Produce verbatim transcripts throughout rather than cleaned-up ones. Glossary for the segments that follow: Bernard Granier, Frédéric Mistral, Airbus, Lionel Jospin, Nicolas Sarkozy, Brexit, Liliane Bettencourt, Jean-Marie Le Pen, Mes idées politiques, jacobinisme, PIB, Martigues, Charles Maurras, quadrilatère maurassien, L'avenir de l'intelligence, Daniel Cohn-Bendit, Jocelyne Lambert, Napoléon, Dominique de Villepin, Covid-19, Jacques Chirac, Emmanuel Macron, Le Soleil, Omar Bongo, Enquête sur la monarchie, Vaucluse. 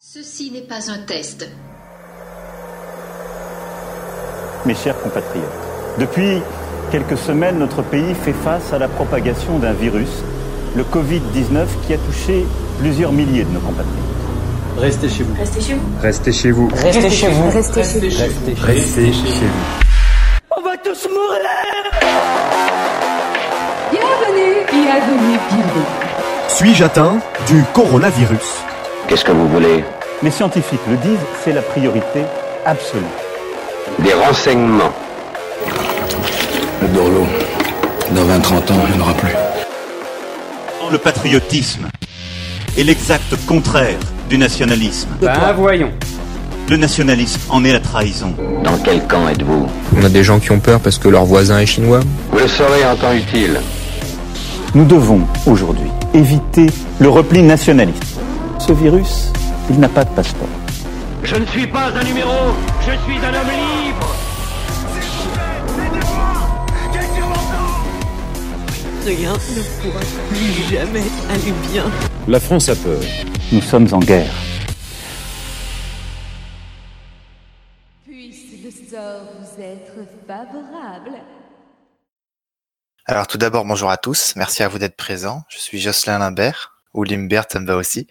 Ceci n'est pas un test. Mes chers compatriotes, depuis quelques semaines, notre pays fait face à la propagation d'un virus, le covid dix-neuf, qui a touché plusieurs milliers de nos compatriotes. Restez chez vous. Restez chez vous. Restez chez vous. Restez chez vous. Restez chez vous. Restez chez vous. On va tous mourir. Bienvenue, bienvenue, bienvenue. Suis-je atteint du coronavirus? Qu'est-ce que vous voulez? Les scientifiques le disent, c'est la priorité absolue. Des renseignements. Le Dorlo, dans vingt trente ans, il n'y en aura plus. Le patriotisme est l'exact contraire du nationalisme. Ben voyons. Le nationalisme en est la trahison. Dans quel camp êtes-vous? On a des gens qui ont peur parce que leur voisin est chinois. Vous le saurez en temps utile. Nous devons aujourd'hui éviter le repli nationaliste. Ce virus, il n'a pas de passeport. Je ne suis pas un numéro, je suis un homme libre. S'il vous plaît, aidez-moi, quelqu'un m'entend. Rien ne pourra plus jamais aller bien. La France a peur. Nous sommes en guerre. Puisse le sort vous être favorable. Alors tout d'abord, bonjour à tous, merci à vous d'être présents. Je suis Jocelyne Lambert, ou Limbert, ça me va aussi.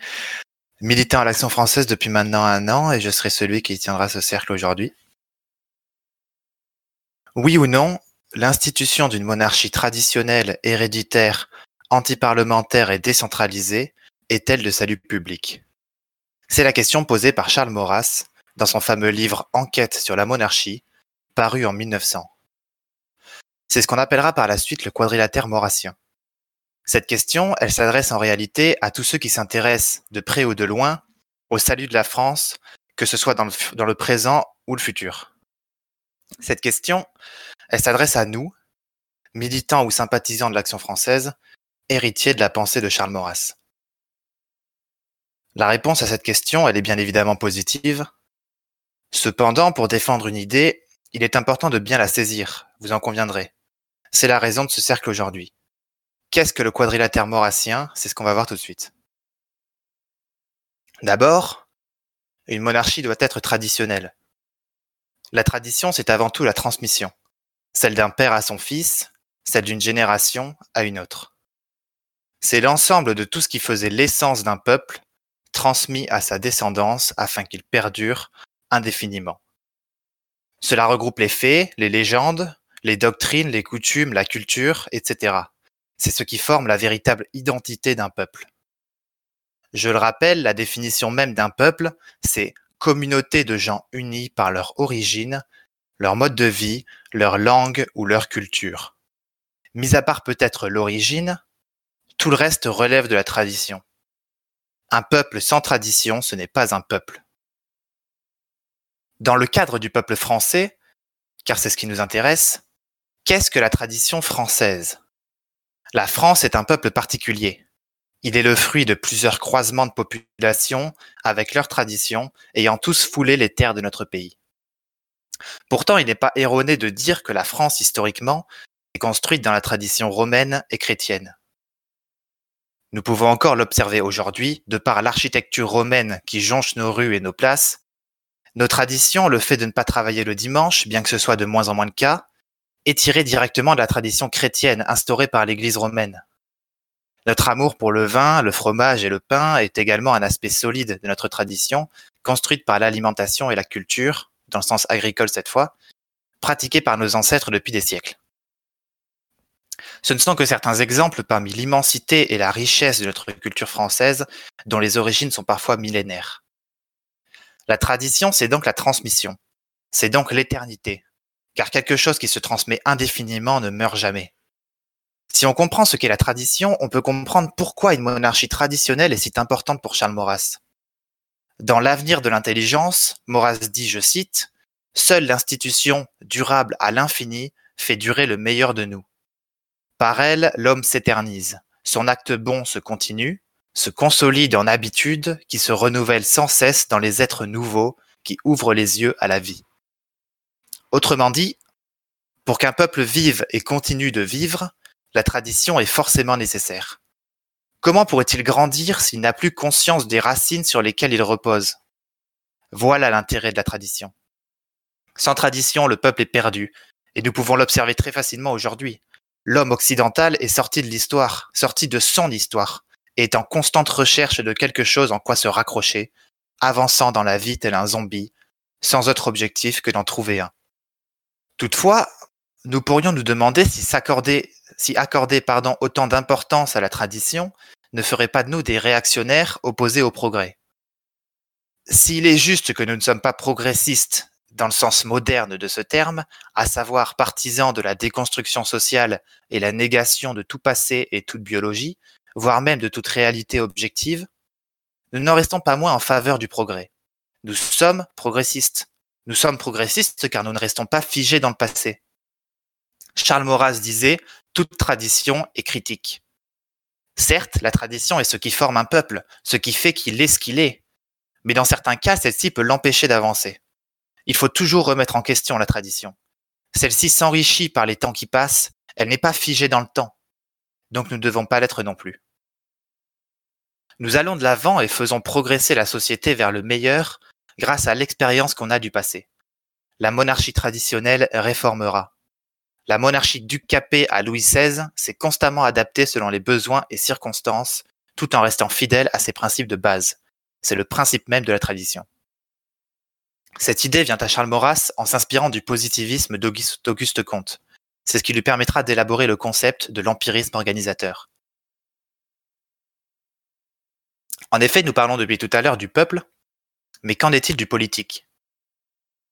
Militant à l'Action française depuis maintenant un an, et je serai celui qui tiendra ce cercle aujourd'hui. Oui ou non, l'institution d'une monarchie traditionnelle, héréditaire, antiparlementaire et décentralisée est-elle de salut public? C'est la question posée par Charles Maurras dans son fameux livre « Enquête sur la monarchie » paru en mille neuf cents. C'est ce qu'on appellera par la suite le quadrilatère maurassien. Cette question, elle s'adresse en réalité à tous ceux qui s'intéressent, de près ou de loin, au salut de la France, que ce soit dans le, dans le présent ou le futur. Cette question, elle s'adresse à nous, militants ou sympathisants de l'Action française, héritiers de la pensée de Charles Maurras. La réponse à cette question, elle est bien évidemment positive. Cependant, pour défendre une idée, il est important de bien la saisir, vous en conviendrez. C'est la raison de ce cercle aujourd'hui. Qu'est-ce que le quadrilatère maurassien? C'est ce qu'on va voir tout de suite. D'abord, une monarchie doit être traditionnelle. La tradition, c'est avant tout la transmission, celle d'un père à son fils, celle d'une génération à une autre. C'est l'ensemble de tout ce qui faisait l'essence d'un peuple, transmis à sa descendance afin qu'il perdure indéfiniment. Cela regroupe les faits, les légendes, les doctrines, les coutumes, la culture, et cetera. C'est ce qui forme la véritable identité d'un peuple. Je le rappelle, la définition même d'un peuple, c'est communauté de gens unis par leur origine, leur mode de vie, leur langue ou leur culture. Mis à part peut-être l'origine, tout le reste relève de la tradition. Un peuple sans tradition, ce n'est pas un peuple. Dans le cadre du peuple français, car c'est ce qui nous intéresse, qu'est-ce que la tradition française ? La France est un peuple particulier. Il est le fruit de plusieurs croisements de populations avec leurs traditions, ayant tous foulé les terres de notre pays. Pourtant, il n'est pas erroné de dire que la France, historiquement, est construite dans la tradition romaine et chrétienne. Nous pouvons encore l'observer aujourd'hui, de par l'architecture romaine qui jonche nos rues et nos places, nos traditions, le fait de ne pas travailler le dimanche, bien que ce soit de moins en moins le cas, est tiré directement de la tradition chrétienne instaurée par l'Église romaine. Notre amour pour le vin, le fromage et le pain est également un aspect solide de notre tradition, construite par l'alimentation et la culture, dans le sens agricole cette fois, pratiquée par nos ancêtres depuis des siècles. Ce ne sont que certains exemples parmi l'immensité et la richesse de notre culture française, dont les origines sont parfois millénaires. La tradition, c'est donc la transmission, c'est donc l'éternité. Car quelque chose qui se transmet indéfiniment ne meurt jamais. Si on comprend ce qu'est la tradition, on peut comprendre pourquoi une monarchie traditionnelle est si importante pour Charles Maurras. Dans L'avenir de l'intelligence, Maurras dit, je cite, « Seule l'institution, durable à l'infini, fait durer le meilleur de nous. Par elle, l'homme s'éternise, son acte bon se continue, se consolide en habitude qui se renouvelle sans cesse dans les êtres nouveaux qui ouvrent les yeux à la vie. » Autrement dit, pour qu'un peuple vive et continue de vivre, la tradition est forcément nécessaire. Comment pourrait-il grandir s'il n'a plus conscience des racines sur lesquelles il repose ? Voilà l'intérêt de la tradition. Sans tradition, le peuple est perdu, et nous pouvons l'observer très facilement aujourd'hui. L'homme occidental est sorti de l'histoire, sorti de son histoire, et est en constante recherche de quelque chose en quoi se raccrocher, avançant dans la vie tel un zombie, sans autre objectif que d'en trouver un. Toutefois, nous pourrions nous demander si s'accorder, si accorder pardon, autant d'importance à la tradition ne ferait pas de nous des réactionnaires opposés au progrès. S'il est juste que nous ne sommes pas progressistes, dans le sens moderne de ce terme, à savoir partisans de la déconstruction sociale et la négation de tout passé et toute biologie, voire même de toute réalité objective, nous n'en restons pas moins en faveur du progrès. Nous sommes progressistes. Nous sommes progressistes car nous ne restons pas figés dans le passé. Charles Maurras disait « Toute tradition est critique ». Certes, la tradition est ce qui forme un peuple, ce qui fait qu'il est ce qu'il est, mais dans certains cas, celle-ci peut l'empêcher d'avancer. Il faut toujours remettre en question la tradition. Celle-ci s'enrichit par les temps qui passent, elle n'est pas figée dans le temps. Donc nous ne devons pas l'être non plus. Nous allons de l'avant et faisons progresser la société vers le meilleur grâce à l'expérience qu'on a du passé. La monarchie traditionnelle réformera. La monarchie ducapée à Louis seize s'est constamment adaptée selon les besoins et circonstances, tout en restant fidèle à ses principes de base. C'est le principe même de la tradition. Cette idée vient à Charles Maurras en s'inspirant du positivisme d'Auguste Comte. C'est ce qui lui permettra d'élaborer le concept de l'empirisme organisateur. En effet, nous parlons depuis tout à l'heure du peuple, mais qu'en est-il du politique ?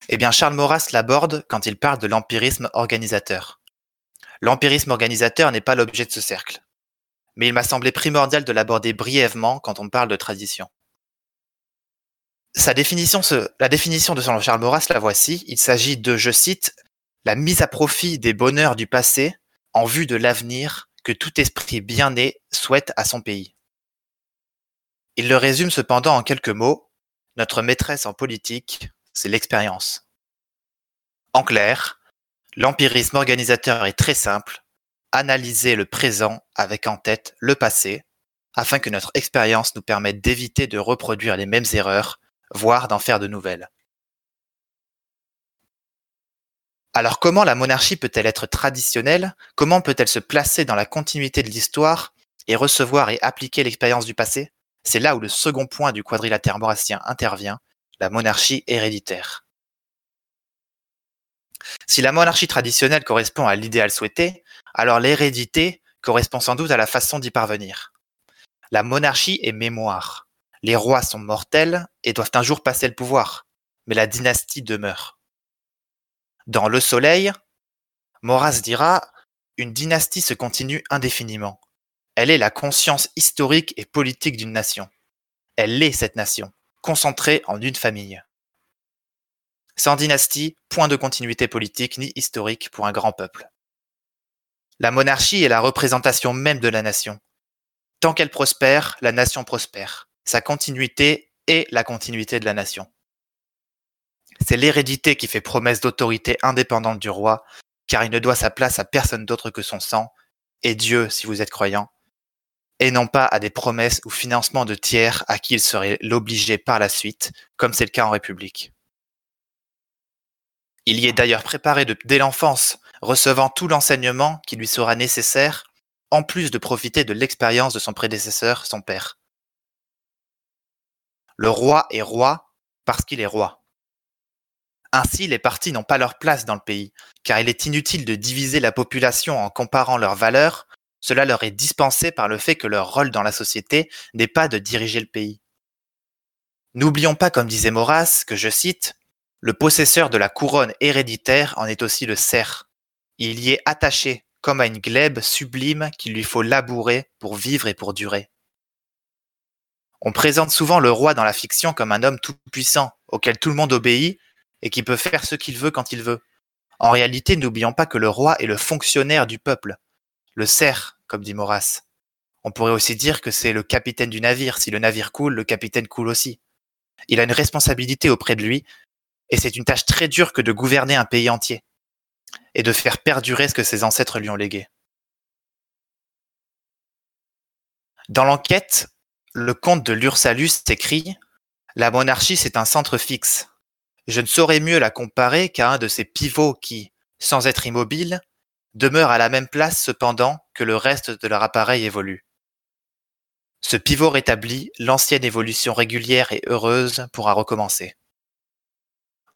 Eh bien, Charles Maurras l'aborde quand il parle de l'empirisme organisateur. L'empirisme organisateur n'est pas l'objet de ce cercle, mais il m'a semblé primordial de l'aborder brièvement quand on parle de tradition. Sa définition, ce, la définition de Charles Maurras, la voici. Il s'agit de, je cite, « la mise à profit des bonheurs du passé en vue de l'avenir que tout esprit bien né souhaite à son pays ». Il le résume cependant en quelques mots. Notre maîtresse en politique, c'est l'expérience. En clair, l'empirisme organisateur est très simple. Analyser le présent avec en tête le passé, afin que notre expérience nous permette d'éviter de reproduire les mêmes erreurs, voire d'en faire de nouvelles. Alors comment la monarchie peut-elle être traditionnelle ? Comment peut-elle se placer dans la continuité de l'histoire et recevoir et appliquer l'expérience du passé ? C'est là où le second point du quadrilatère maurassien intervient, la monarchie héréditaire. Si la monarchie traditionnelle correspond à l'idéal souhaité, alors l'hérédité correspond sans doute à la façon d'y parvenir. La monarchie est mémoire. Les rois sont mortels et doivent un jour passer le pouvoir, mais la dynastie demeure. Dans Le Soleil, Maurras dira « Une dynastie se continue indéfiniment. Elle est la conscience historique et politique d'une nation. Elle est cette nation, concentrée en une famille. Sans dynastie, point de continuité politique ni historique pour un grand peuple. La monarchie est la représentation même de la nation. Tant qu'elle prospère, la nation prospère. Sa continuité est la continuité de la nation. » C'est l'hérédité qui fait promesse d'autorité indépendante du roi, car il ne doit sa place à personne d'autre que son sang, et Dieu si vous êtes croyant, et non pas à des promesses ou financements de tiers à qui il serait l'obligé par la suite, comme c'est le cas en République. Il y est d'ailleurs préparé de, dès l'enfance, recevant tout l'enseignement qui lui sera nécessaire, en plus de profiter de l'expérience de son prédécesseur, son père. Le roi est roi parce qu'il est roi. Ainsi, les partis n'ont pas leur place dans le pays, car il est inutile de diviser la population en comparant leurs valeurs, cela leur est dispensé par le fait que leur rôle dans la société n'est pas de diriger le pays. N'oublions pas, comme disait Maurras, que je cite, « Le possesseur de la couronne héréditaire en est aussi le cerf. Il y est attaché, comme à une glèbe sublime qu'il lui faut labourer pour vivre et pour durer. » On présente souvent le roi dans la fiction comme un homme tout-puissant, auquel tout le monde obéit, et qui peut faire ce qu'il veut quand il veut. En réalité, n'oublions pas que le roi est le fonctionnaire du peuple, le cerf, comme dit Maurras. On pourrait aussi dire que c'est le capitaine du navire. Si le navire coule, le capitaine coule aussi. Il a une responsabilité auprès de lui, et c'est une tâche très dure que de gouverner un pays entier, et de faire perdurer ce que ses ancêtres lui ont légué. Dans l'enquête, le comte de Lursalus écrit « La monarchie, c'est un centre fixe. Je ne saurais mieux la comparer qu'à un de ces pivots qui, sans être immobile, demeurent à la même place cependant que le reste de leur appareil évolue. Ce pivot rétablit l'ancienne évolution régulière et heureuse pourra recommencer.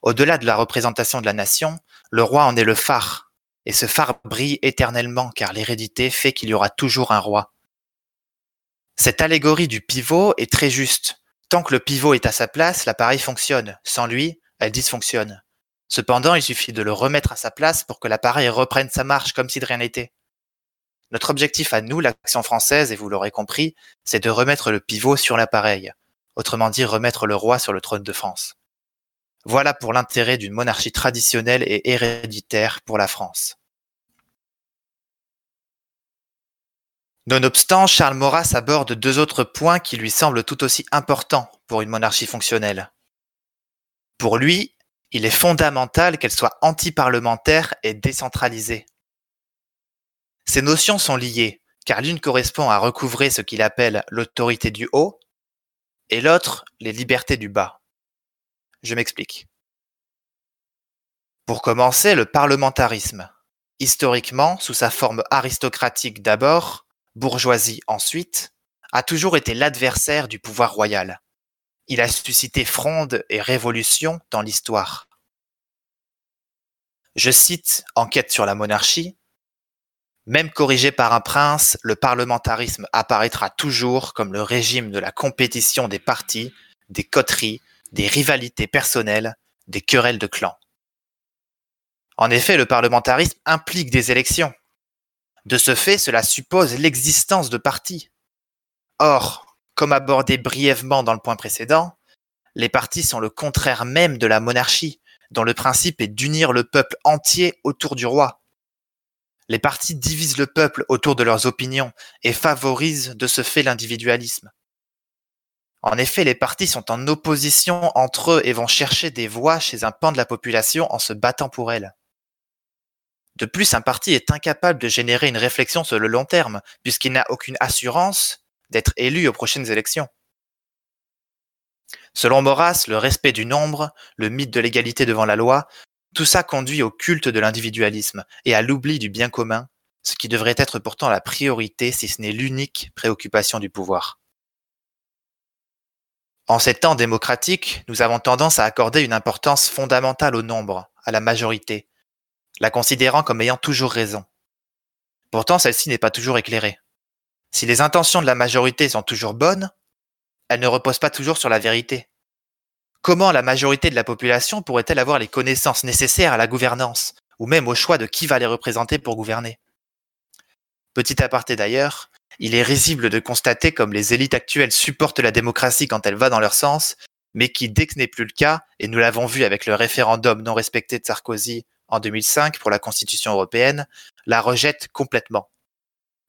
Au-delà de la représentation de la nation, le roi en est le phare, et ce phare brille éternellement car l'hérédité fait qu'il y aura toujours un roi. Cette allégorie du pivot est très juste. Tant que le pivot est à sa place, l'appareil fonctionne. Sans lui, elle dysfonctionne. Cependant, il suffit de le remettre à sa place pour que l'appareil reprenne sa marche comme si de rien n'était. Notre objectif à nous, l'Action française, et vous l'aurez compris, c'est de remettre le pivot sur l'appareil, autrement dit remettre le roi sur le trône de France. Voilà pour l'intérêt d'une monarchie traditionnelle et héréditaire pour la France. Nonobstant, Charles Maurras aborde deux autres points qui lui semblent tout aussi importants pour une monarchie fonctionnelle. Pour lui, il est fondamental qu'elle soit anti-parlementaire et décentralisée. Ces notions sont liées, car l'une correspond à recouvrer ce qu'il appelle l'autorité du haut, et l'autre, les libertés du bas. Je m'explique. Pour commencer, le parlementarisme. Historiquement, sous sa forme aristocratique d'abord, bourgeoisie ensuite, a toujours été l'adversaire du pouvoir royal. Il a suscité fronde et révolution dans l'histoire. Je cite Enquête sur la monarchie. Même corrigé par un prince, le parlementarisme apparaîtra toujours comme le régime de la compétition des partis, des coteries, des rivalités personnelles, des querelles de clans. En effet, le parlementarisme implique des élections. De ce fait, cela suppose l'existence de partis. Or, comme abordé brièvement dans le point précédent, les partis sont le contraire même de la monarchie, dont le principe est d'unir le peuple entier autour du roi. Les partis divisent le peuple autour de leurs opinions et favorisent de ce fait l'individualisme. En effet, les partis sont en opposition entre eux et vont chercher des voix chez un pan de la population en se battant pour elles. De plus, un parti est incapable de générer une réflexion sur le long terme, puisqu'il n'a aucune assurance d'être élu aux prochaines élections. Selon Maurras, le respect du nombre, le mythe de l'égalité devant la loi, tout ça conduit au culte de l'individualisme et à l'oubli du bien commun, ce qui devrait être pourtant la priorité si ce n'est l'unique préoccupation du pouvoir. En ces temps démocratiques, nous avons tendance à accorder une importance fondamentale au nombre, à la majorité, la considérant comme ayant toujours raison. Pourtant, celle-ci n'est pas toujours éclairée. Si les intentions de la majorité sont toujours bonnes, elles ne reposent pas toujours sur la vérité. Comment la majorité de la population pourrait-elle avoir les connaissances nécessaires à la gouvernance, ou même au choix de qui va les représenter pour gouverner ? Petit aparté d'ailleurs, il est risible de constater comme les élites actuelles supportent la démocratie quand elle va dans leur sens, mais qui, dès que ce n'est plus le cas, et nous l'avons vu avec le référendum non respecté de Sarkozy en deux mille cinq pour la Constitution européenne, la rejettent complètement.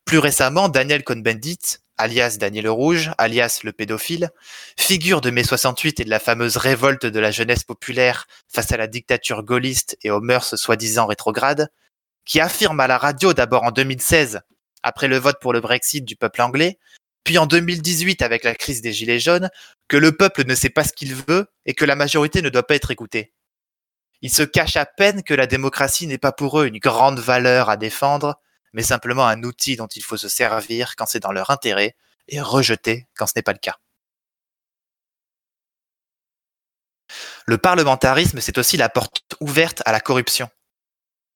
Plus récemment, Daniel Cohn-Bendit, alias Daniel le Rouge, alias le pédophile, figure de mai soixante-huit et de la fameuse révolte de la jeunesse populaire face à la dictature gaulliste et aux mœurs soi-disant rétrogrades, qui affirme à la radio d'abord en deux mille seize, après le vote pour le Brexit du peuple anglais, puis en deux mille dix-huit avec la crise des Gilets jaunes, que le peuple ne sait pas ce qu'il veut et que la majorité ne doit pas être écoutée. Il se cache à peine que la démocratie n'est pas pour eux une grande valeur à défendre, mais simplement un outil dont il faut se servir quand c'est dans leur intérêt et rejeter quand ce n'est pas le cas. Le parlementarisme, c'est aussi la porte ouverte à la corruption.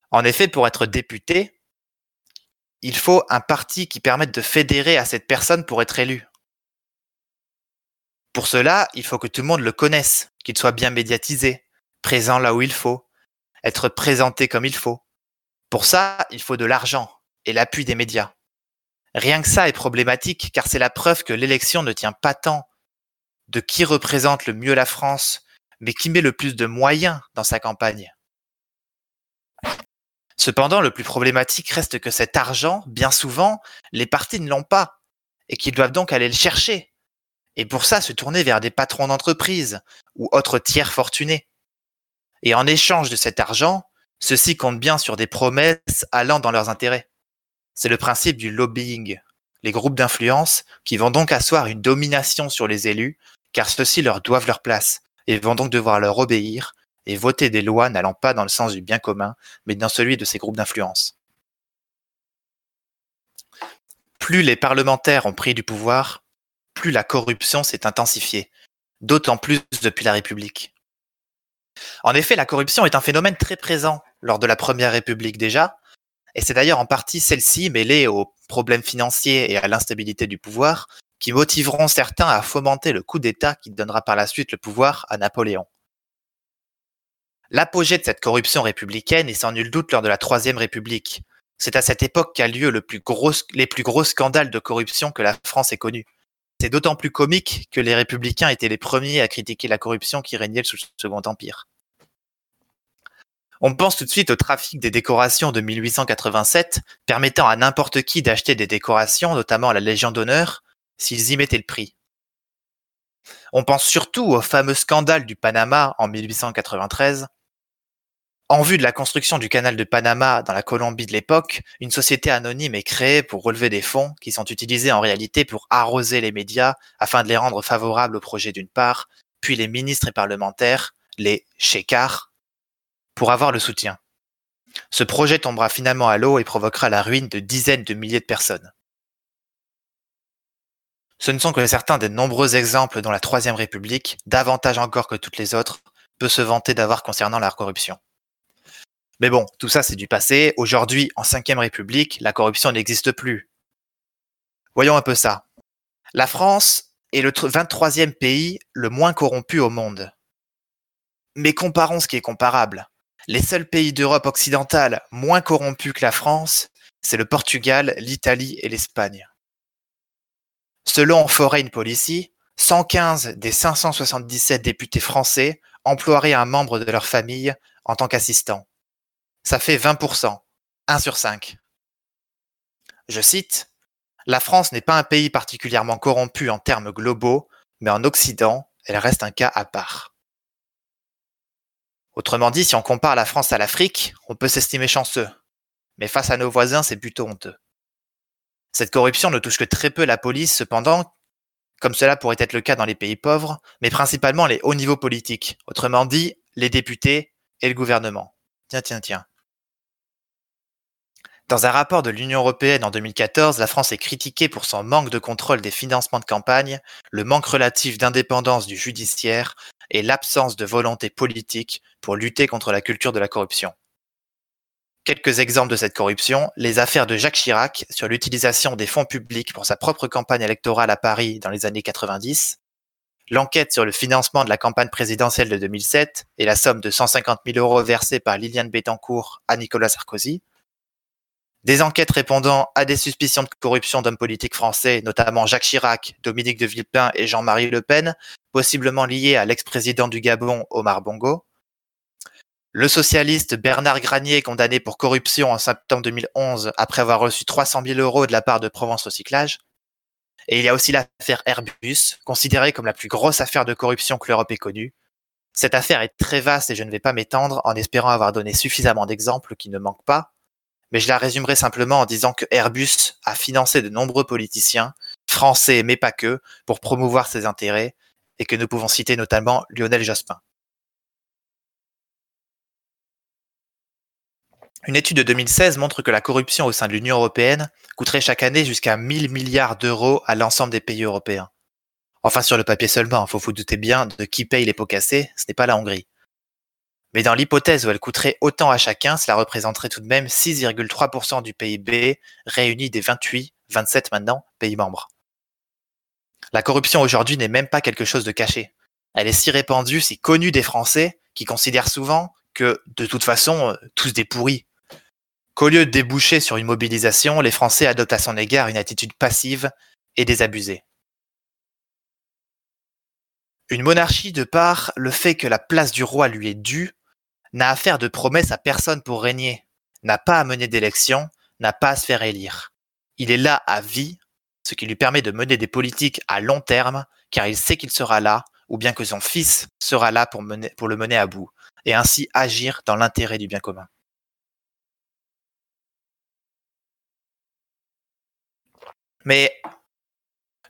En effet, pour être député, il faut un parti qui permette de fédérer à cette personne pour être élu. Pour cela, il faut que tout le monde le connaisse, qu'il soit bien médiatisé, présent là où il faut, être présenté comme il faut. Pour ça, il faut de l'argent et l'appui des médias. Rien que ça est problématique car c'est la preuve que l'élection ne tient pas tant de qui représente le mieux la France, mais qui met le plus de moyens dans sa campagne. Cependant, le plus problématique reste que cet argent, bien souvent, les partis ne l'ont pas et qu'ils doivent donc aller le chercher. Et pour ça, se tourner vers des patrons d'entreprise ou autres tiers fortunés. Et en échange de cet argent, ceux-ci comptent bien sur des promesses allant dans leurs intérêts. C'est le principe du lobbying, les groupes d'influence, qui vont donc asseoir une domination sur les élus, car ceux-ci leur doivent leur place, et vont donc devoir leur obéir, et voter des lois n'allant pas dans le sens du bien commun, mais dans celui de ces groupes d'influence. Plus les parlementaires ont pris du pouvoir, plus la corruption s'est intensifiée, d'autant plus depuis la République. En effet, la corruption est un phénomène très présent lors de la Première République déjà, et c'est d'ailleurs en partie celle-ci, mêlée aux problèmes financiers et à l'instabilité du pouvoir, qui motiveront certains à fomenter le coup d'État qui donnera par la suite le pouvoir à Napoléon. L'apogée de cette corruption républicaine est sans nul doute lors de la Troisième République. C'est à cette époque qu'a lieu le plus gros, les plus gros scandales de corruption que la France ait connus. C'est d'autant plus comique que les républicains étaient les premiers à critiquer la corruption qui régnait sous le Second Empire. On pense tout de suite au trafic des décorations de mille huit cent quatre-vingt-sept, permettant à n'importe qui d'acheter des décorations, notamment à la Légion d'honneur, s'ils y mettaient le prix. On pense surtout au fameux scandale du Panama en mille huit cent quatre-vingt-treize. En vue de la construction du canal de Panama dans la Colombie de l'époque, une société anonyme est créée pour relever des fonds qui sont utilisés en réalité pour arroser les médias afin de les rendre favorables au projet d'une part, puis les ministres et parlementaires, les chécards, pour avoir le soutien. Ce projet tombera finalement à l'eau et provoquera la ruine de dizaines de milliers de personnes. Ce ne sont que certains des nombreux exemples dont la Troisième République, davantage encore que toutes les autres, peut se vanter d'avoir concernant la corruption. Mais bon, tout ça c'est du passé. Aujourd'hui, en cinquième République, la corruption n'existe plus. Voyons un peu ça. La France est le vingt-troisième pays le moins corrompu au monde. Mais comparons ce qui est comparable. Les seuls pays d'Europe occidentale moins corrompus que la France, c'est le Portugal, l'Italie et l'Espagne. Selon Foreign Policy, cent quinze des cinq cent soixante-dix-sept députés français emploieraient un membre de leur famille en tant qu'assistant. Ça fait vingt pour cent, un sur cinq. Je cite, « La France n'est pas un pays particulièrement corrompu en termes globaux, mais en Occident, elle reste un cas à part. » Autrement dit, si on compare la France à l'Afrique, on peut s'estimer chanceux. Mais face à nos voisins, c'est plutôt honteux. Cette corruption ne touche que très peu la police, cependant, comme cela pourrait être le cas dans les pays pauvres, mais principalement les hauts niveaux politiques, autrement dit, les députés et le gouvernement. Tiens, tiens, tiens. Dans un rapport de l'Union européenne en deux mille quatorze, la France est critiquée pour son manque de contrôle des financements de campagne, le manque relatif d'indépendance du judiciaire et l'absence de volonté politique pour lutter contre la culture de la corruption. Quelques exemples de cette corruption, les affaires de Jacques Chirac sur l'utilisation des fonds publics pour sa propre campagne électorale à Paris dans les années quatre-vingt-dix, l'enquête sur le financement de la campagne présidentielle de deux mille sept et la somme de cent cinquante mille euros versée par Liliane Bettencourt à Nicolas Sarkozy, des enquêtes répondant à des suspicions de corruption d'hommes politiques français, notamment Jacques Chirac, Dominique de Villepin et Jean-Marie Le Pen, possiblement liées à l'ex-président du Gabon, Omar Bongo. Le socialiste Bernard Granier, condamné pour corruption en septembre deux mille onze après avoir reçu trois cent mille euros de la part de Provence Recyclage. Et il y a aussi l'affaire Airbus, considérée comme la plus grosse affaire de corruption que l'Europe ait connue. Cette affaire est très vaste et je ne vais pas m'étendre en espérant avoir donné suffisamment d'exemples qui ne manquent pas, mais je la résumerai simplement en disant que Airbus a financé de nombreux politiciens, français mais pas que, pour promouvoir ses intérêts, et que nous pouvons citer notamment Lionel Jospin. Une étude de deux mille seize montre que la corruption au sein de l'Union européenne coûterait chaque année jusqu'à mille milliards d'euros à l'ensemble des pays européens. Enfin, sur le papier seulement, faut vous douter bien de qui paye les pots cassés, ce n'est pas la Hongrie. Mais dans l'hypothèse où elle coûterait autant à chacun, cela représenterait tout de même six virgule trois pour cent du P I B réuni des vingt-huit, vingt-sept maintenant, pays membres. La corruption aujourd'hui n'est même pas quelque chose de caché. Elle est si répandue, si connue des Français, qui considèrent souvent que, de toute façon, tous des pourris. Qu'au lieu de déboucher sur une mobilisation, les Français adoptent à son égard une attitude passive et désabusée. Une monarchie, de par le fait que la place du roi lui est due, n'a à faire de promesses à personne pour régner, n'a pas à mener d'élections, n'a pas à se faire élire. Il est là à vie, ce qui lui permet de mener des politiques à long terme, car il sait qu'il sera là, ou bien que son fils sera là pour, mener, pour le mener à bout, et ainsi agir dans l'intérêt du bien commun. Mais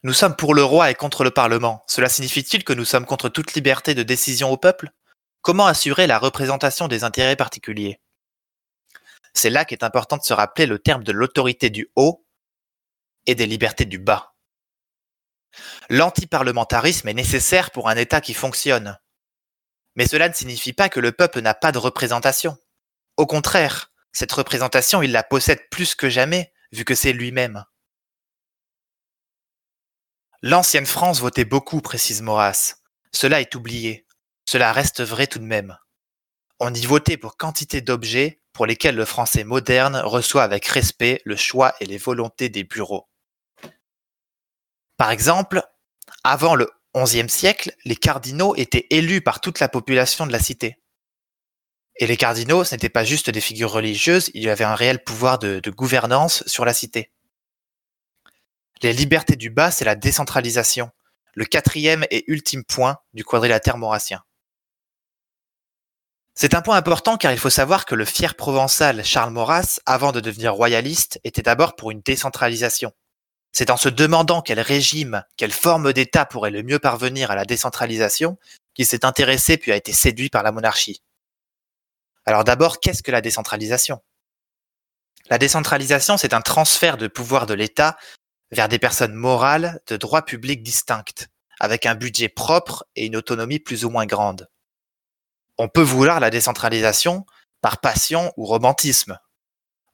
nous sommes pour le roi et contre le Parlement. Cela signifie-t-il que nous sommes contre toute liberté de décision au peuple ? Comment assurer la représentation des intérêts particuliers ? C'est là qu'est important de se rappeler le terme de l'autorité du haut et des libertés du bas. L'antiparlementarisme est nécessaire pour un État qui fonctionne. Mais cela ne signifie pas que le peuple n'a pas de représentation. Au contraire, cette représentation, il la possède plus que jamais, vu que c'est lui-même. L'ancienne France votait beaucoup, précise Maurras. Cela est oublié. Cela reste vrai tout de même. On y votait pour quantité d'objets pour lesquels le français moderne reçoit avec respect le choix et les volontés des bureaux. Par exemple, avant le onzième siècle, les cardinaux étaient élus par toute la population de la cité. Et les cardinaux, ce n'étaient pas juste des figures religieuses, ils avaient un réel pouvoir de, de gouvernance sur la cité. Les libertés du bas, c'est la décentralisation, le quatrième et ultime point du quadrilatère maurassien. C'est un point important car il faut savoir que le fier provençal Charles Maurras, avant de devenir royaliste, était d'abord pour une décentralisation. C'est en se demandant quel régime, quelle forme d'État pourrait le mieux parvenir à la décentralisation qu'il s'est intéressé puis a été séduit par la monarchie. Alors d'abord, qu'est-ce que la décentralisation ? La décentralisation, c'est un transfert de pouvoir de l'État vers des personnes morales de droit public distinctes, avec un budget propre et une autonomie plus ou moins grande. On peut vouloir la décentralisation par passion ou romantisme.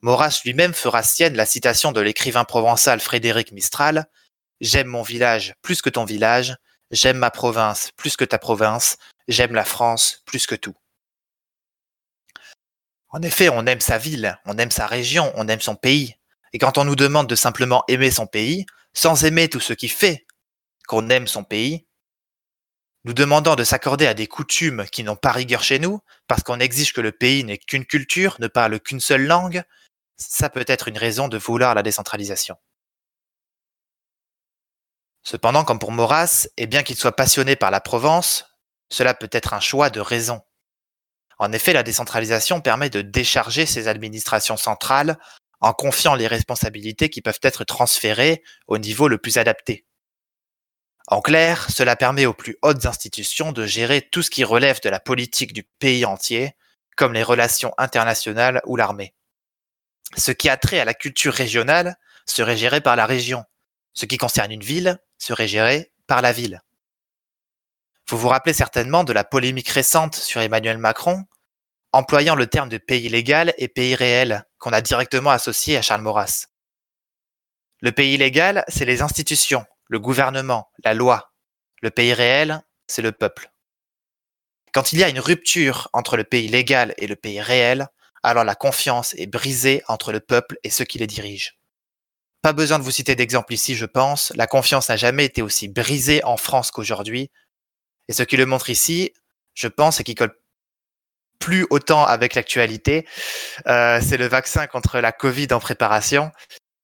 Maurras lui-même fera sienne la citation de l'écrivain provençal Frédéric Mistral « J'aime mon village plus que ton village, j'aime ma province plus que ta province, j'aime la France plus que tout. » En effet, on aime sa ville, on aime sa région, on aime son pays. Et quand on nous demande de simplement aimer son pays, sans aimer tout ce qui fait qu'on aime son pays, nous demandant de s'accorder à des coutumes qui n'ont pas rigueur chez nous, parce qu'on exige que le pays n'ait qu'une culture, ne parle qu'une seule langue, ça peut être une raison de vouloir la décentralisation. Cependant, comme pour Maurras, et bien qu'il soit passionné par la Provence, cela peut être un choix de raison. En effet, la décentralisation permet de décharger ses administrations centrales en confiant les responsabilités qui peuvent être transférées au niveau le plus adapté. En clair, cela permet aux plus hautes institutions de gérer tout ce qui relève de la politique du pays entier, comme les relations internationales ou l'armée. Ce qui a trait à la culture régionale serait géré par la région. Ce qui concerne une ville serait géré par la ville. Vous vous rappelez certainement de la polémique récente sur Emmanuel Macron, employant le terme de pays légal et pays réel, qu'on a directement associé à Charles Maurras. Le pays légal, c'est les institutions, le gouvernement, la loi. Le pays réel, c'est le peuple. Quand il y a une rupture entre le pays légal et le pays réel, alors la confiance est brisée entre le peuple et ceux qui les dirigent. Pas besoin de vous citer d'exemple ici, je pense. La confiance n'a jamais été aussi brisée en France qu'aujourd'hui. Et ce qui le montre ici, je pense, et qui colle plus autant avec l'actualité, euh, c'est le vaccin contre la Covid en préparation.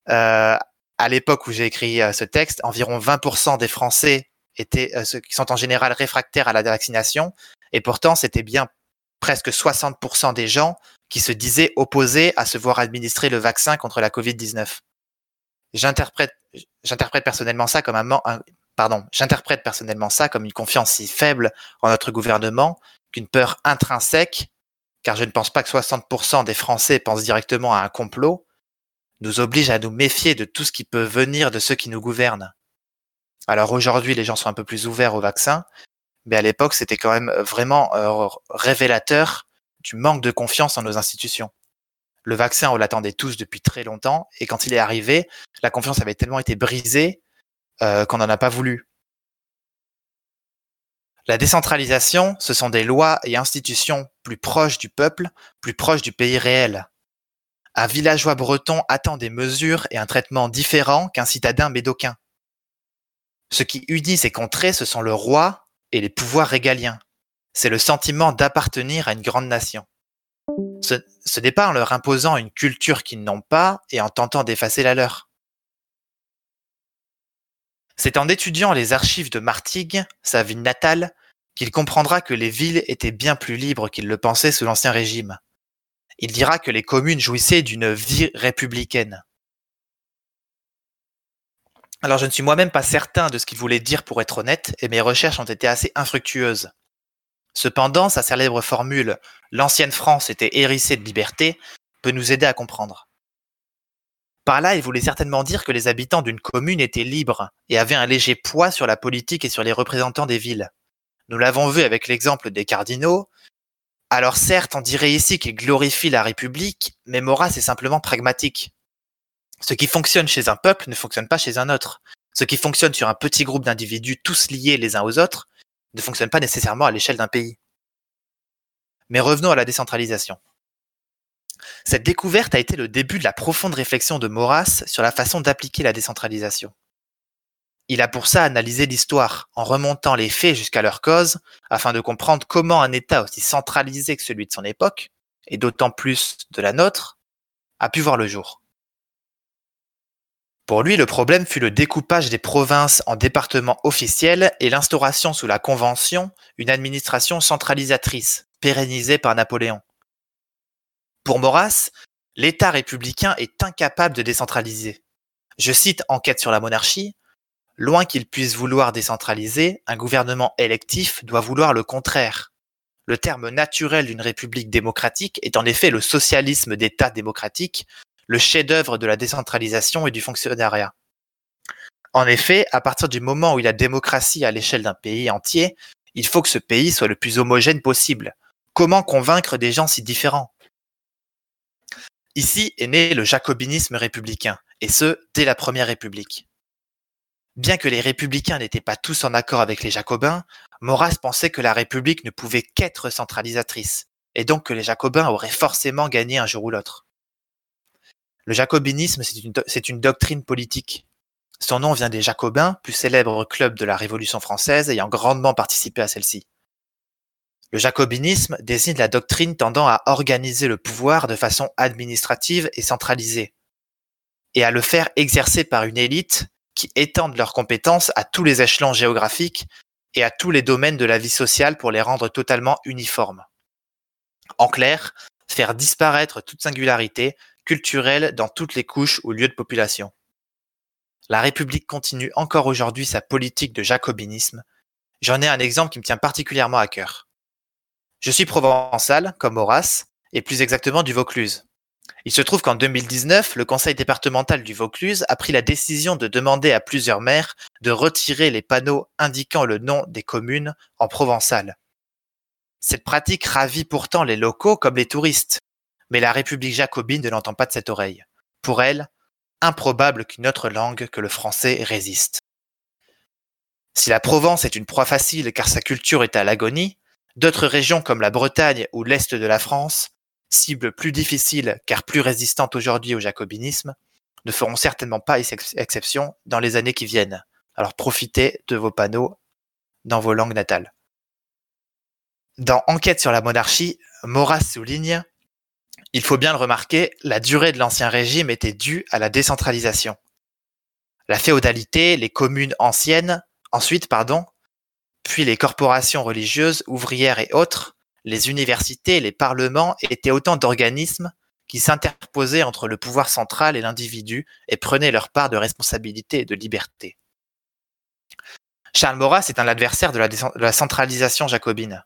Euh, à l'époque où j'ai écrit euh, ce texte, environ vingt pour cent des Français étaient euh, ceux qui sont en général réfractaires à la vaccination. Et pourtant, c'était bien presque soixante pour cent des gens qui se disaient opposés à se voir administrer le vaccin contre la Covid dix-neuf. J'interprète, j'interprète personnellement ça comme un, un pardon, j'interprète personnellement ça comme une confiance si faible en notre gouvernement qu'une peur intrinsèque, car je ne pense pas que soixante pour cent des Français pensent directement à un complot, nous oblige à nous méfier de tout ce qui peut venir de ceux qui nous gouvernent. Alors aujourd'hui, les gens sont un peu plus ouverts au vaccin, mais à l'époque, c'était quand même vraiment euh, révélateur du manque de confiance en nos institutions. Le vaccin, on l'attendait tous depuis très longtemps, et quand il est arrivé, la confiance avait tellement été brisée euh, qu'on n'en a pas voulu. La décentralisation, ce sont des lois et institutions plus proches du peuple, plus proches du pays réel. Un villageois breton attend des mesures et un traitement différent qu'un citadin médocain. Ce qui unit ces contrées, ce sont le roi et les pouvoirs régaliens. C'est le sentiment d'appartenir à une grande nation. Ce, ce n'est pas en leur imposant une culture qu'ils n'ont pas et en tentant d'effacer la leur. C'est en étudiant les archives de Martigues, sa ville natale, qu'il comprendra que les villes étaient bien plus libres qu'il le pensait sous l'Ancien Régime. Il dira que les communes jouissaient d'une vie républicaine. Alors, je ne suis moi-même pas certain de ce qu'il voulait dire pour être honnête, et mes recherches ont été assez infructueuses. Cependant, sa célèbre formule « L'ancienne France était hérissée de liberté » peut nous aider à comprendre. Par là, il voulait certainement dire que les habitants d'une commune étaient libres et avaient un léger poids sur la politique et sur les représentants des villes. Nous l'avons vu avec l'exemple des cardinaux. Alors certes, on dirait ici qu'il glorifie la République, mais Maurras est simplement pragmatique. Ce qui fonctionne chez un peuple ne fonctionne pas chez un autre. Ce qui fonctionne sur un petit groupe d'individus tous liés les uns aux autres ne fonctionne pas nécessairement à l'échelle d'un pays. Mais revenons à la décentralisation. Cette découverte a été le début de la profonde réflexion de Maurras sur la façon d'appliquer la décentralisation. Il a pour ça analysé l'histoire, en remontant les faits jusqu'à leur cause, afin de comprendre comment un État aussi centralisé que celui de son époque, et d'autant plus de la nôtre, a pu voir le jour. Pour lui, le problème fut le découpage des provinces en départements officiels et l'instauration sous la Convention d'une administration centralisatrice, pérennisée par Napoléon. Pour Maurras, l'État républicain est incapable de décentraliser. Je cite Enquête sur la monarchie, « Loin qu'il puisse vouloir décentraliser, un gouvernement électif doit vouloir le contraire. Le terme naturel d'une république démocratique est en effet le socialisme d'État démocratique, le chef-d'œuvre de la décentralisation et du fonctionnariat. En effet, à partir du moment où il y a démocratie à l'échelle d'un pays entier, il faut que ce pays soit le plus homogène possible. Comment convaincre des gens si différents ? » Ici est né le jacobinisme républicain, et ce, dès la Première République. Bien que les républicains n'étaient pas tous en accord avec les jacobins, Maurras pensait que la République ne pouvait qu'être centralisatrice, et donc que les jacobins auraient forcément gagné un jour ou l'autre. Le jacobinisme, c'est une, do- c'est une doctrine politique. Son nom vient des jacobins, plus célèbres club de la Révolution française ayant grandement participé à celle-ci. Le jacobinisme désigne la doctrine tendant à organiser le pouvoir de façon administrative et centralisée, et à le faire exercer par une élite qui étende leurs compétences à tous les échelons géographiques et à tous les domaines de la vie sociale pour les rendre totalement uniformes. En clair, faire disparaître toute singularité culturelle dans toutes les couches ou lieux de population. La République continue encore aujourd'hui sa politique de jacobinisme. J'en ai un exemple qui me tient particulièrement à cœur. Je suis provençal, comme Maurras, et plus exactement du Vaucluse. Il se trouve qu'en deux mille dix-neuf, le conseil départemental du Vaucluse a pris la décision de demander à plusieurs maires de retirer les panneaux indiquant le nom des communes en provençal. Cette pratique ravit pourtant les locaux comme les touristes, mais la République jacobine ne l'entend pas de cette oreille. Pour elle, improbable qu'une autre langue que le français résiste. Si la Provence est une proie facile car sa culture est à l'agonie, d'autres régions comme la Bretagne ou l'Est de la France, cibles plus difficiles car plus résistantes aujourd'hui au jacobinisme, ne feront certainement pas ex- exception dans les années qui viennent. Alors profitez de vos panneaux dans vos langues natales. Dans Enquête sur la monarchie, Maurras souligne « Il faut bien le remarquer, la durée de l'Ancien Régime était due à la décentralisation. La féodalité, les communes anciennes, ensuite, pardon, puis les corporations religieuses, ouvrières et autres, les universités, les parlements étaient autant d'organismes qui s'interposaient entre le pouvoir central et l'individu et prenaient leur part de responsabilité et de liberté. » Charles Maurras est un adversaire de la, décent- de la centralisation jacobine.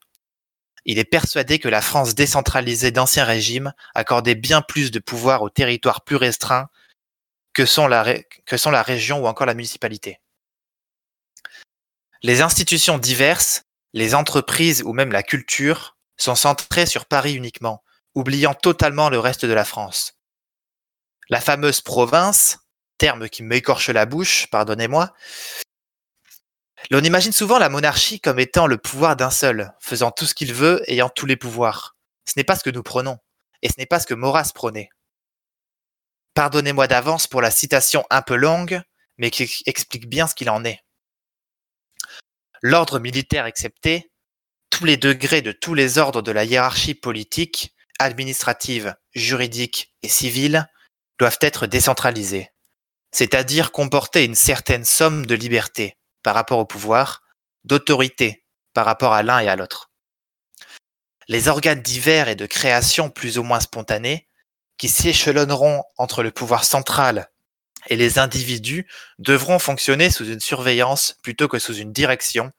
Il est persuadé que la France décentralisée d'Ancien Régime accordait bien plus de pouvoir aux territoires plus restreints que sont la, ré- que sont la région ou encore la municipalité. Les institutions diverses, les entreprises ou même la culture sont centrées sur Paris uniquement, oubliant totalement le reste de la France. La fameuse province, terme qui m'écorche la bouche, pardonnez-moi, l'on imagine souvent la monarchie comme étant le pouvoir d'un seul, faisant tout ce qu'il veut, ayant tous les pouvoirs. Ce n'est pas ce que nous prenons, et ce n'est pas ce que Maurras prônait. Pardonnez-moi d'avance pour la citation un peu longue, mais qui explique bien ce qu'il en est. L'ordre militaire excepté, tous les degrés de tous les ordres de la hiérarchie politique, administrative, juridique et civile doivent être décentralisés, c'est-à-dire comporter une certaine somme de liberté par rapport au pouvoir, d'autorité par rapport à l'un et à l'autre. Les organes divers et de création plus ou moins spontanés, qui s'échelonneront entre le pouvoir central et les individus devront fonctionner sous une surveillance plutôt que sous une direction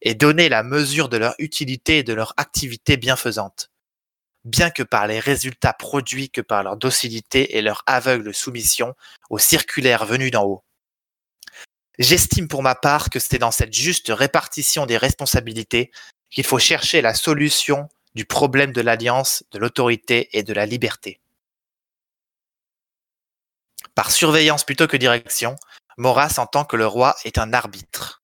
et donner la mesure de leur utilité et de leur activité bienfaisante, bien que par les résultats produits que par leur docilité et leur aveugle soumission aux circulaires venus d'en haut. J'estime pour ma part que c'est dans cette juste répartition des responsabilités qu'il faut chercher la solution du problème de l'alliance, de l'autorité et de la liberté. Par surveillance plutôt que direction, Maurras entend que le roi est un arbitre.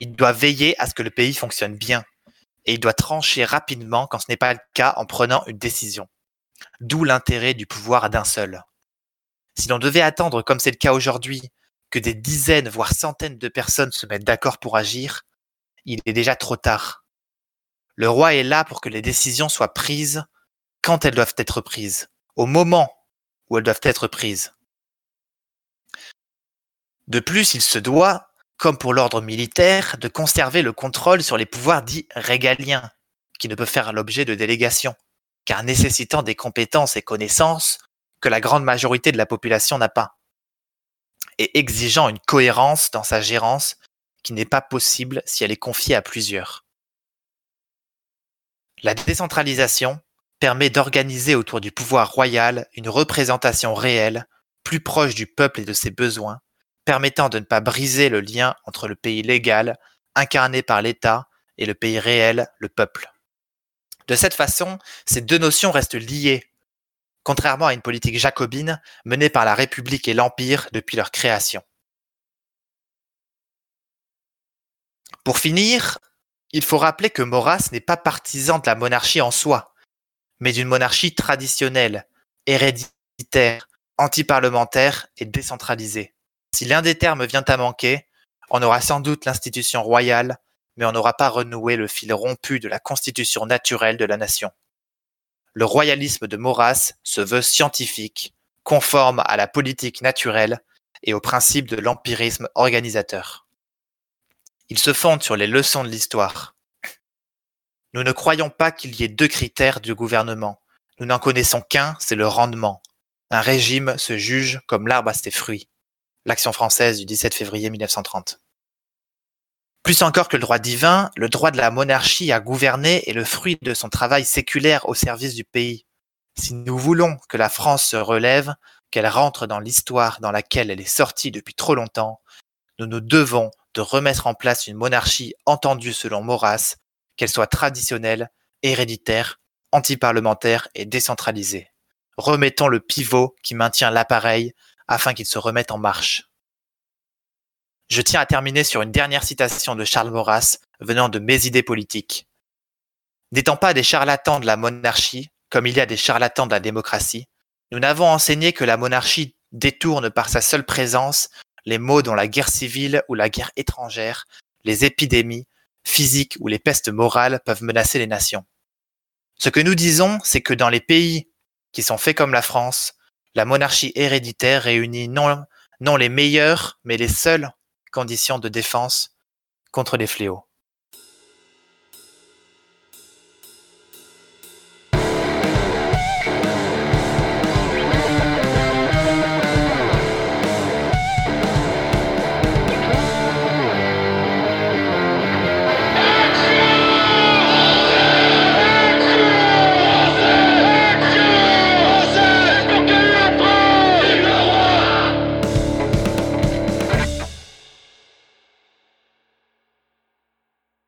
Il doit veiller à ce que le pays fonctionne bien, et il doit trancher rapidement quand ce n'est pas le cas en prenant une décision. D'où l'intérêt du pouvoir d'un seul. Si l'on devait attendre, comme c'est le cas aujourd'hui, que des dizaines voire centaines de personnes se mettent d'accord pour agir, il est déjà trop tard. Le roi est là pour que les décisions soient prises quand elles doivent être prises, au moment où elles doivent être prises. De plus, il se doit, comme pour l'ordre militaire, de conserver le contrôle sur les pouvoirs dits régaliens, qui ne peuvent faire l'objet de délégations, car nécessitant des compétences et connaissances que la grande majorité de la population n'a pas, et exigeant une cohérence dans sa gérance qui n'est pas possible si elle est confiée à plusieurs. La décentralisation permet d'organiser autour du pouvoir royal une représentation réelle, plus proche du peuple et de ses besoins, permettant de ne pas briser le lien entre le pays légal, incarné par l'État, et le pays réel, le peuple. De cette façon, ces deux notions restent liées, contrairement à une politique jacobine menée par la République et l'Empire depuis leur création. Pour finir, il faut rappeler que Maurras n'est pas partisan de la monarchie en soi, mais d'une monarchie traditionnelle, héréditaire, antiparlementaire et décentralisée. Si l'un des termes vient à manquer, on aura sans doute l'institution royale, mais on n'aura pas renoué le fil rompu de la constitution naturelle de la nation. Le royalisme de Maurras se veut scientifique, conforme à la politique naturelle et aux principes de l'empirisme organisateur. Il se fonde sur les leçons de l'histoire. Nous ne croyons pas qu'il y ait deux critères du gouvernement. Nous n'en connaissons qu'un, c'est le rendement. Un régime se juge comme l'arbre à ses fruits. L'Action française du dix-sept février mille neuf cent trente. Plus encore que le droit divin, le droit de la monarchie à gouverner est le fruit de son travail séculaire au service du pays. Si nous voulons que la France se relève, qu'elle rentre dans l'histoire dans laquelle elle est sortie depuis trop longtemps, nous nous devons de remettre en place une monarchie entendue selon Maurras, qu'elle soit traditionnelle, héréditaire, antiparlementaire et décentralisée. Remettons le pivot qui maintient l'appareil afin qu'il se remette en marche. Je tiens à terminer sur une dernière citation de Charles Maurras venant de Mes idées politiques. N'étant pas des charlatans de la monarchie, comme il y a des charlatans de la démocratie, nous n'avons enseigné que la monarchie détourne par sa seule présence les maux dont la guerre civile ou la guerre étrangère, les épidémies physiques ou les pestes morales peuvent menacer les nations. Ce que nous disons, c'est que dans les pays qui sont faits comme la France, la monarchie héréditaire réunit non, non les meilleures, mais les seules conditions de défense contre les fléaux.